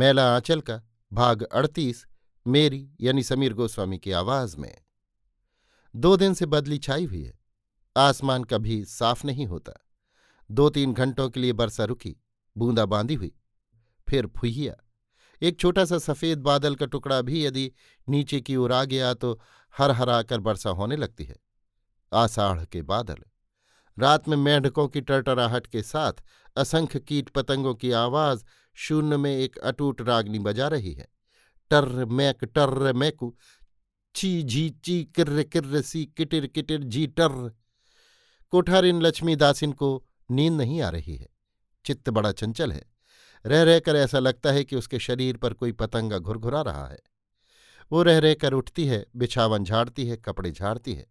मैला आंचल का भाग 38, मेरी यानी समीर गोस्वामी की आवाज में। 2 दिन से बदली छाई हुई है, आसमान कभी साफ नहीं होता। 2-3 घंटों के लिए बरसा रुकी, बूंदा बांदी हुई, फिर फुहिया। एक छोटा सा सफ़ेद बादल का टुकड़ा भी यदि नीचे की ओर आ गया तो हर हरा कर वर्षा होने लगती है। आषाढ़ के बादल। रात में मेंढकों की टरटराहट के साथ असंख्य कीट पतंगों की आवाज़ शून्य में एक अटूट रागनी बजा रही है। टर्र मैकू, छी झी ची, किर्र किर्र सी, किटिर किटिर जी टर्र। कोठारिन लक्ष्मी दासिन को नींद नहीं आ रही है। चित्त बड़ा चंचल है। रह रहकर ऐसा लगता है कि उसके शरीर पर कोई पतंगा घुरघुरा रहा है। वो रह रहकर उठती है, बिछावन झाड़ती है, कपड़े झाड़ती है,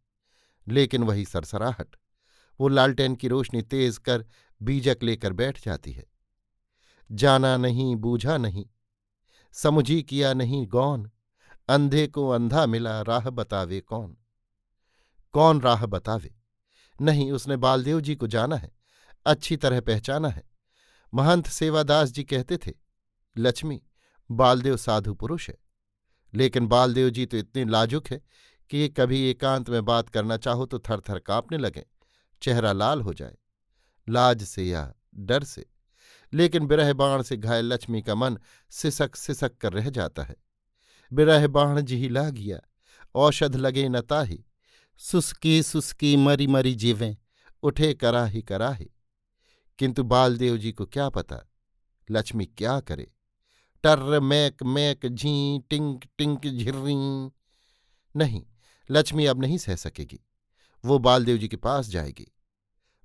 लेकिन वही सरसराहट। वो लालटेन की रोशनी तेज कर बीजक लेकर बैठ जाती है। जाना नहीं, बूझा नहीं, समझी किया नहीं गौन। अंधे को अंधा मिला, राह बतावे कौन। कौन राह बतावे? नहीं, उसने बालदेव जी को जाना है, अच्छी तरह पहचाना है। महंत सेवादास जी कहते थे, लक्ष्मी, बालदेव साधु पुरुष है, लेकिन बालदेव जी तो इतने लाजुक है कि कभी एकांत में बात करना चाहो तो थर थर काँपने लगें, चेहरा लाल हो जाए, लाज से या डर से। लेकिन बिरह बाण से घायल लक्ष्मी का मन सिसक सिसक कर रह जाता है। बिरह बाण जी ला गया, औषध लगे न ताही। सुसकी मरी मरी जीवें, उठे कराही कराही। किंतु बालदेव जी को क्या पता लक्ष्मी क्या करे। टर्र मैक मैक, झी टिंक टिंक, झिर्री। नहीं, लक्ष्मी अब नहीं सह सकेगी। वो बालदेव जी के पास जाएगी।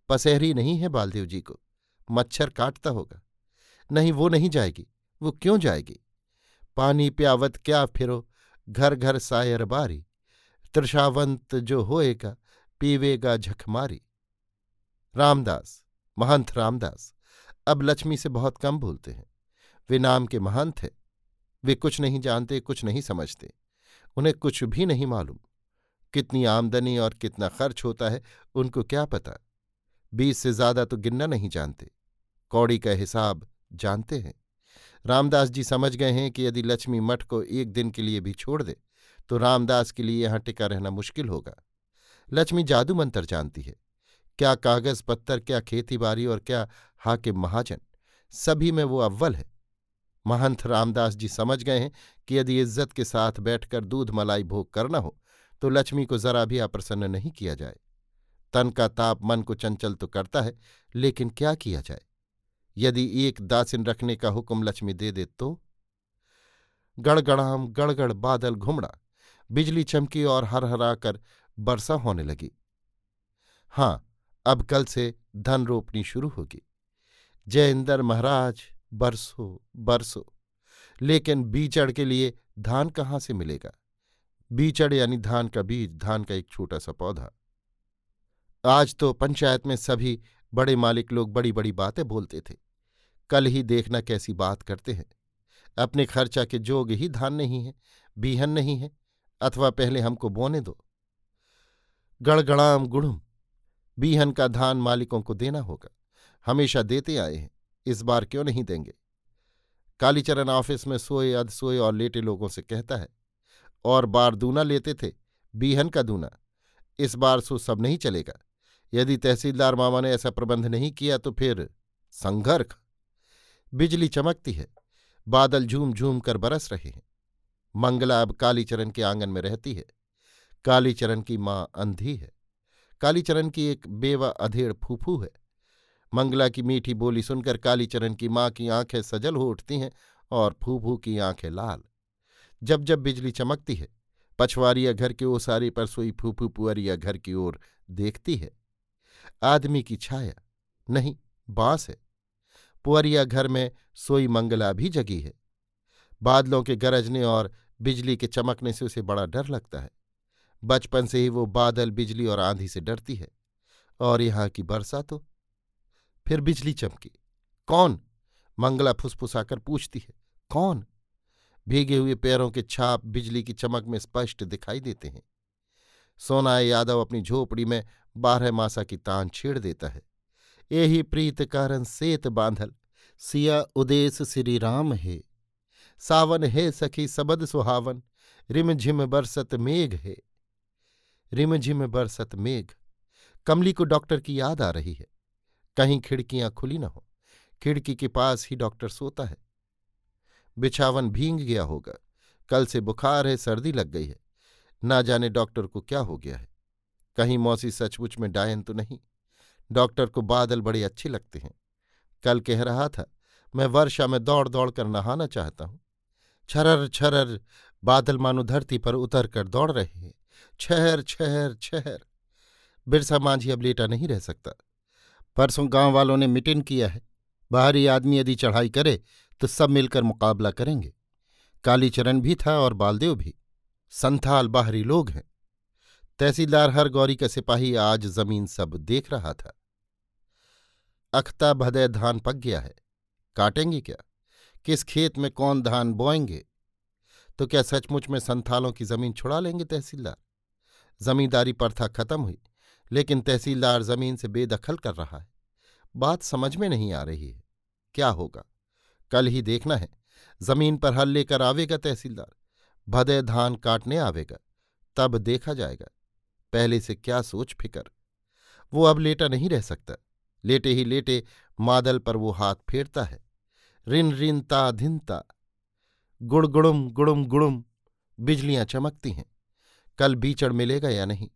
पसेहरी नहीं है बालदेव जी को, मच्छर काटता होगा। नहीं, वो नहीं जाएगी। वो क्यों जाएगी? पानी प्यावत क्या फिरो, घर घर सायर बारी। तृषावंत जो होएगा, पीवेगा झखमारी। रामदास, महंत रामदास, अब लक्ष्मी से बहुत कम बोलते हैं। वे नाम के महंत हैं। वे कुछ नहीं जानते, कुछ नहीं समझते, उन्हें कुछ भी नहीं मालूम। कितनी आमदनी और कितना खर्च होता है उनको क्या पता। 20 से ज़्यादा तो गिनना नहीं जानते। कौड़ी का हिसाब जानते हैं। रामदास जी समझ गए हैं कि यदि लक्ष्मी मठ को एक दिन के लिए भी छोड़ दे तो रामदास के लिए यहाँ टिका रहना मुश्किल होगा। लक्ष्मी जादू मंतर जानती है। क्या कागज़ पत्तर, क्या खेती बाड़ी और क्या हाकिम महाजन, सभी में वो अव्वल है। महंत रामदास जी समझ गए हैं कि यदि इज्जत के साथ बैठकर दूध मलाई भोग करना हो तो लक्ष्मी को जरा भी अप्रसन्न नहीं किया जाए। तन का ताप मन को चंचल तो करता है, लेकिन क्या किया जाए। यदि एक दासिन रखने का हुक्म लक्ष्मी दे दे तो। गड़गड़ाम गड़गड़ बादल घुमड़ा, बिजली चमकी और हरहरा कर बरसा होने लगी। हाँ, अब कल से धन रोपनी शुरू होगी। जय इंदर महाराज, बरसो बरसो। लेकिन बीचड़ के लिए धान कहाँ से मिलेगा? बीचड़ यानी धान का बीज, धान का एक छोटा सा पौधा। आज तो पंचायत में सभी बड़े मालिक लोग बड़ी बड़ी बातें बोलते थे। कल ही देखना कैसी बात करते हैं। अपने खर्चा के जोग ही धान नहीं है, बीहन नहीं है, अथवा पहले हमको बोने दो। गड़गड़ाम गुड़ुम, बीहन का धान मालिकों को देना होगा। हमेशा देते आए हैं, इस बार क्यों नहीं देंगे। कालीचरण ऑफिस में सोए अधसोए और लेटे लोगों से कहता है, और बार दूना लेते थे, बीहन का दूना। इस बार सो सब नहीं चलेगा। यदि तहसीलदार मामा ने ऐसा प्रबंध नहीं किया तो फिर संघर्ष। बिजली चमकती है, बादल झूम झूम कर बरस रहे हैं। मंगला अब कालीचरण के आंगन में रहती है। कालीचरण की माँ अंधी है। कालीचरण की एक बेवा अधेड़ फूफू है। मंगला की मीठी बोली सुनकर कालीचरण की माँ की आंखें सजल हो उठती हैं और फूफू की आंखें लाल। जब जब बिजली चमकती है, पछवारिया घर के ओसारे पर सोई फूफू पुअरिया घर की ओर देखती है। आदमी की छाया नहीं, बांस है। पुअरिया घर में सोई मंगला भी जगी है। बादलों के गरजने और बिजली के चमकने से उसे बड़ा डर लगता है। बचपन से ही वो बादल, बिजली और आंधी से डरती है, और यहाँ की बरसातों। फिर बिजली चमकी। कौन? मंगला फुसफुसाकर पूछती है, कौन? भीगे हुए पैरों के छाप बिजली की चमक में स्पष्ट दिखाई देते हैं। सोनाए यादव अपनी झोपड़ी में 12 मासा की तान छेड़ देता है। एही प्रीत कारण सेत बांधल, सिया उदेश श्री राम है। सावन है सखी सबद सुहावन, रिमझिम बरसत मेघ है। रिमझिम बरसत मेघ। कमली को डॉक्टर की याद आ रही है। कहीं खिड़कियां खुली न हो। खिड़की के पास ही डॉक्टर सोता है। बिछावन भींग गया होगा। कल से बुखार है, सर्दी लग गई है। ना जाने डॉक्टर को क्या हो गया है। कहीं मौसी सचमुच में डायन तो नहीं। डॉक्टर को बादल बड़े अच्छे लगते हैं। कल कह रहा था, मैं वर्षा में दौड़ दौड़ कर नहाना चाहता हूँ। छरर छरर बादल मानो धरती पर उतर कर दौड़ रहे हैं। छहर छहर छहर। बिरसा मांझी अब लेटा नहीं रह सकता। परसों गांव वालों ने मीटिंग किया है। बाहरी आदमी यदि चढ़ाई करे तो सब मिलकर मुकाबला करेंगे। कालीचरण भी था और बालदेव भी। संथाल बाहरी लोग हैं। तहसीलदार हर गौरी का सिपाही आज जमीन सब देख रहा था। अख्ता भदय धान पक गया है। काटेंगे क्या? किस खेत में कौन धान बोएंगे? तो क्या सचमुच में संथालों की जमीन छुड़ा लेंगे तहसीलदार? जमींदारी प्रथा खत्म हुई, लेकिन तहसीलदार जमीन से बेदखल कर रहा है। बात समझ में नहीं आ रही है। क्या होगा कल ही देखना है। जमीन पर हल लेकर आवेगा तहसीलदार। भदे धान काटने आवेगा, तब देखा जाएगा। पहले से क्या सोच फिकर। वो अब लेटा नहीं रह सकता। लेटे ही लेटे मादल पर वो हाथ फेरता है। रिन रिन ता धिन ता, गुड़गुड़ुम गुड़ुम गुड़ुम। बिजलियां चमकती हैं। कल बीचड़ मिलेगा या नहीं?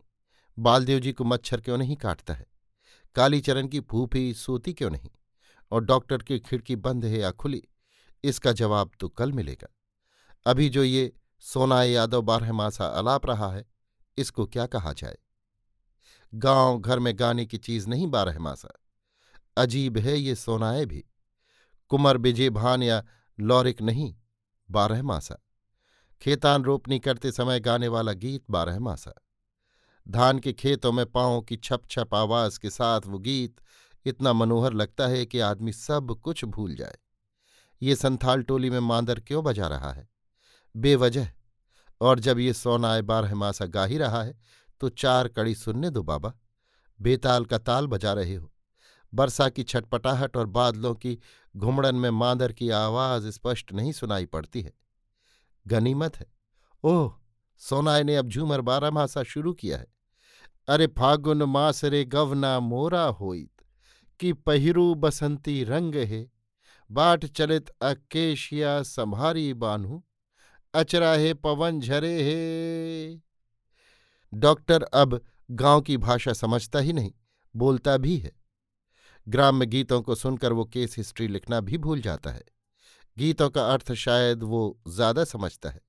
बालदेव जी को मच्छर क्यों नहीं काटता है? कालीचरण की फूफी सोती क्यों नहीं? और डॉक्टर की खिड़की बंद है या खुली? इसका जवाब तो कल मिलेगा। अभी जो ये सोनाए यादव 12 मासा अलाप रहा है, इसको क्या कहा जाए? गांव घर में गाने की चीज़ नहीं 12 मासा। अजीब है ये सोनाए भी। कुमर बिजे भान या लौरिक नहीं, 12 मासा। खेतान रोपनी करते समय गाने वाला गीत 12 मासा। धान के खेतों में पाँवों की छप छप आवाज़ के साथ वो गीत इतना मनोहर लगता है कि आदमी सब कुछ भूल जाए। ये संथाल टोली में मांदर क्यों बजा रहा है? बेवजह। और जब ये सोनाए 12 मासा गा ही रहा है तो 4 कड़ी सुनने दो बाबा। बेताल का ताल बजा रहे हो। बरसा की छटपटाहट और बादलों की घुमड़न में मांदर की आवाज़ स्पष्ट नहीं सुनाई पड़ती है। गनीमत है। ओह, सोनाए ने अब झूमर 12 मासा शुरू किया है। अरे फागुन मास रे गवना मोरा होइत, कि पहिरू बसंती रंग है। बाट चलित अकेशिया संभारी बान्हू, अचरा है पवन झरे है। डॉक्टर अब गांव की भाषा समझता ही नहीं, बोलता भी है। ग्राम्य गीतों को सुनकर वो केस हिस्ट्री लिखना भी भूल जाता है। गीतों का अर्थ शायद वो ज्यादा समझता है,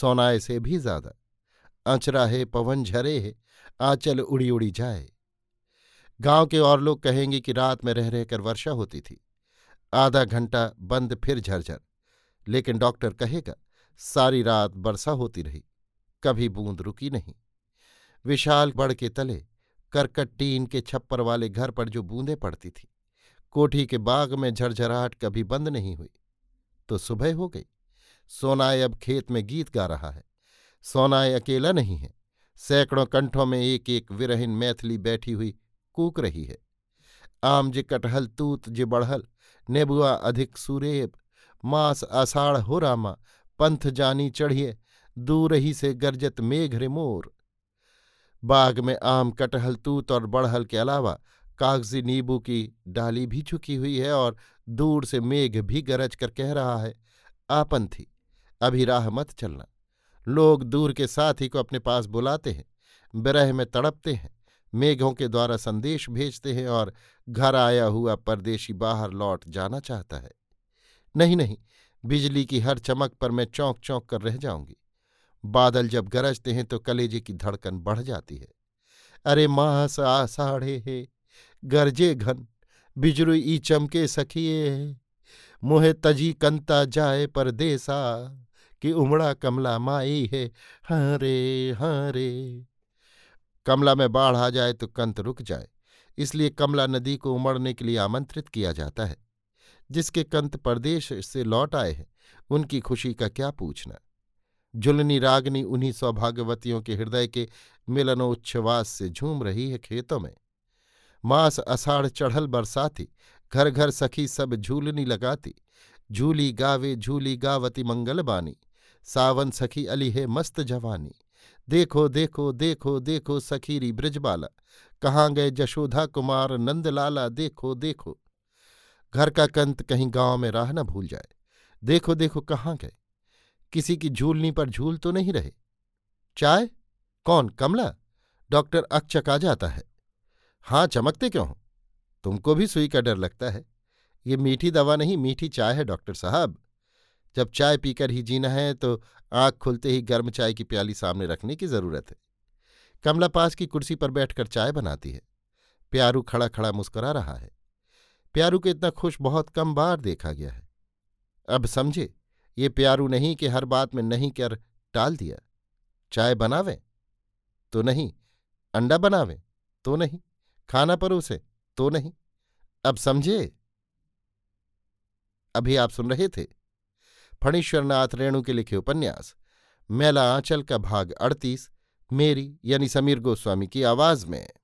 सोनाए से भी ज्यादा। अचरा है पवन झरे है, आंचल उड़ी उड़ी जाए। गांव के और लोग कहेंगे कि रात में रह रहकर वर्षा होती थी। आधा घंटा बंद, फिर झरझर। लेकिन डॉक्टर कहेगा, सारी रात बरसा होती रही, कभी बूंद रुकी नहीं। विशाल बड़ के तले करकट टीन के छप्पर वाले घर पर जो बूंदें पड़ती थी, कोठी के बाग में झरझराहट कभी बंद नहीं हुई। तो सुबह हो गई। सोनाए अब खेत में गीत गा रहा है। सोनाए अकेला नहीं है। सैकड़ों कंठों में एक एक विरहिन मैथिली बैठी हुई कूक रही है। आम जे कटहल तूत जे बढ़हल, नेबुआ अधिक सुरेब, मास आषाढ़ हो रामा, पंथ जानी चढ़िए, दूर ही से गरजत मेघ रे मोर। बाग में आम कटहल तूत और बड़हल के अलावा कागजी नींबू की डाली भी झुकी हुई है और दूर से मेघ भी गरज कर कह रहा है, आपन थी, अभी राह मत चलना। लोग दूर के साथी को अपने पास बुलाते हैं, बिरह में तड़पते हैं, मेघों के द्वारा संदेश भेजते हैं और घर आया हुआ परदेशी बाहर लौट जाना चाहता है। नहीं नहीं, बिजली की हर चमक पर मैं चौंक चौंक कर रह जाऊंगी। बादल जब गरजते हैं तो कलेजे की धड़कन बढ़ जाती है। अरे मास आषाढ़े है गरजे घन, बिजरुई चमके सखिए, मोहे तजी कंता जाए परदेसा, कि उमड़ा कमला माई है। हाँ रे हाँ रे, कमला में बाढ़ आ जाए तो कंत रुक जाए, इसलिए कमला नदी को उमड़ने के लिए आमंत्रित किया जाता है। जिसके कंत परदेश से लौट आए हैं उनकी खुशी का क्या पूछना। झुलनी रागनी उन्हीं सौभाग्यवतियों के हृदय के मिलनोच्छ्वास से झूम रही है खेतों में। मास अषाढ़ चढ़ल बरसाती, घर घर सखी सब झूलनी लगाती, झूली गावे झूली गावती मंगल बानी, सावन सखी अली है मस्त जवानी। देखो देखो देखो देखो सखीरी ब्रजबाला, कहाँ गए जशोधा कुमार नंदलाला। देखो देखो, घर का कंत कहीं गांव में राह न भूल जाए। देखो देखो कहाँ गए, किसी की झूलनी पर झूल तो नहीं रहे। चाय कौन, कमला? डॉक्टर अकचका जाता है। हाँ, चमकते क्यों हो? तुमको भी सुई का डर लगता है? ये मीठी दवा नहीं, मीठी चाय है डॉक्टर साहब। जब चाय पीकर ही जीना है तो आँख खुलते ही गर्म चाय की प्याली सामने रखने की ज़रूरत है। कमला पास की कुर्सी पर बैठकर चाय बनाती है। प्यारू खड़ा खड़ा मुस्कुरा रहा है। प्यारू को इतना खुश बहुत कम बार देखा गया है। अब समझे, ये प्यारू नहीं कि हर बात में नहीं कर टाल दिया। चाय बनावें तो नहीं, अंडा बनावें तो नहीं, खाना परोसे तो नहीं। अब समझे। अभी आप सुन रहे थे फणीश्वर नाथ रेणु के लिखे उपन्यास मैला आंचल का भाग 38, मेरी यानी समीर गोस्वामी की आवाज में।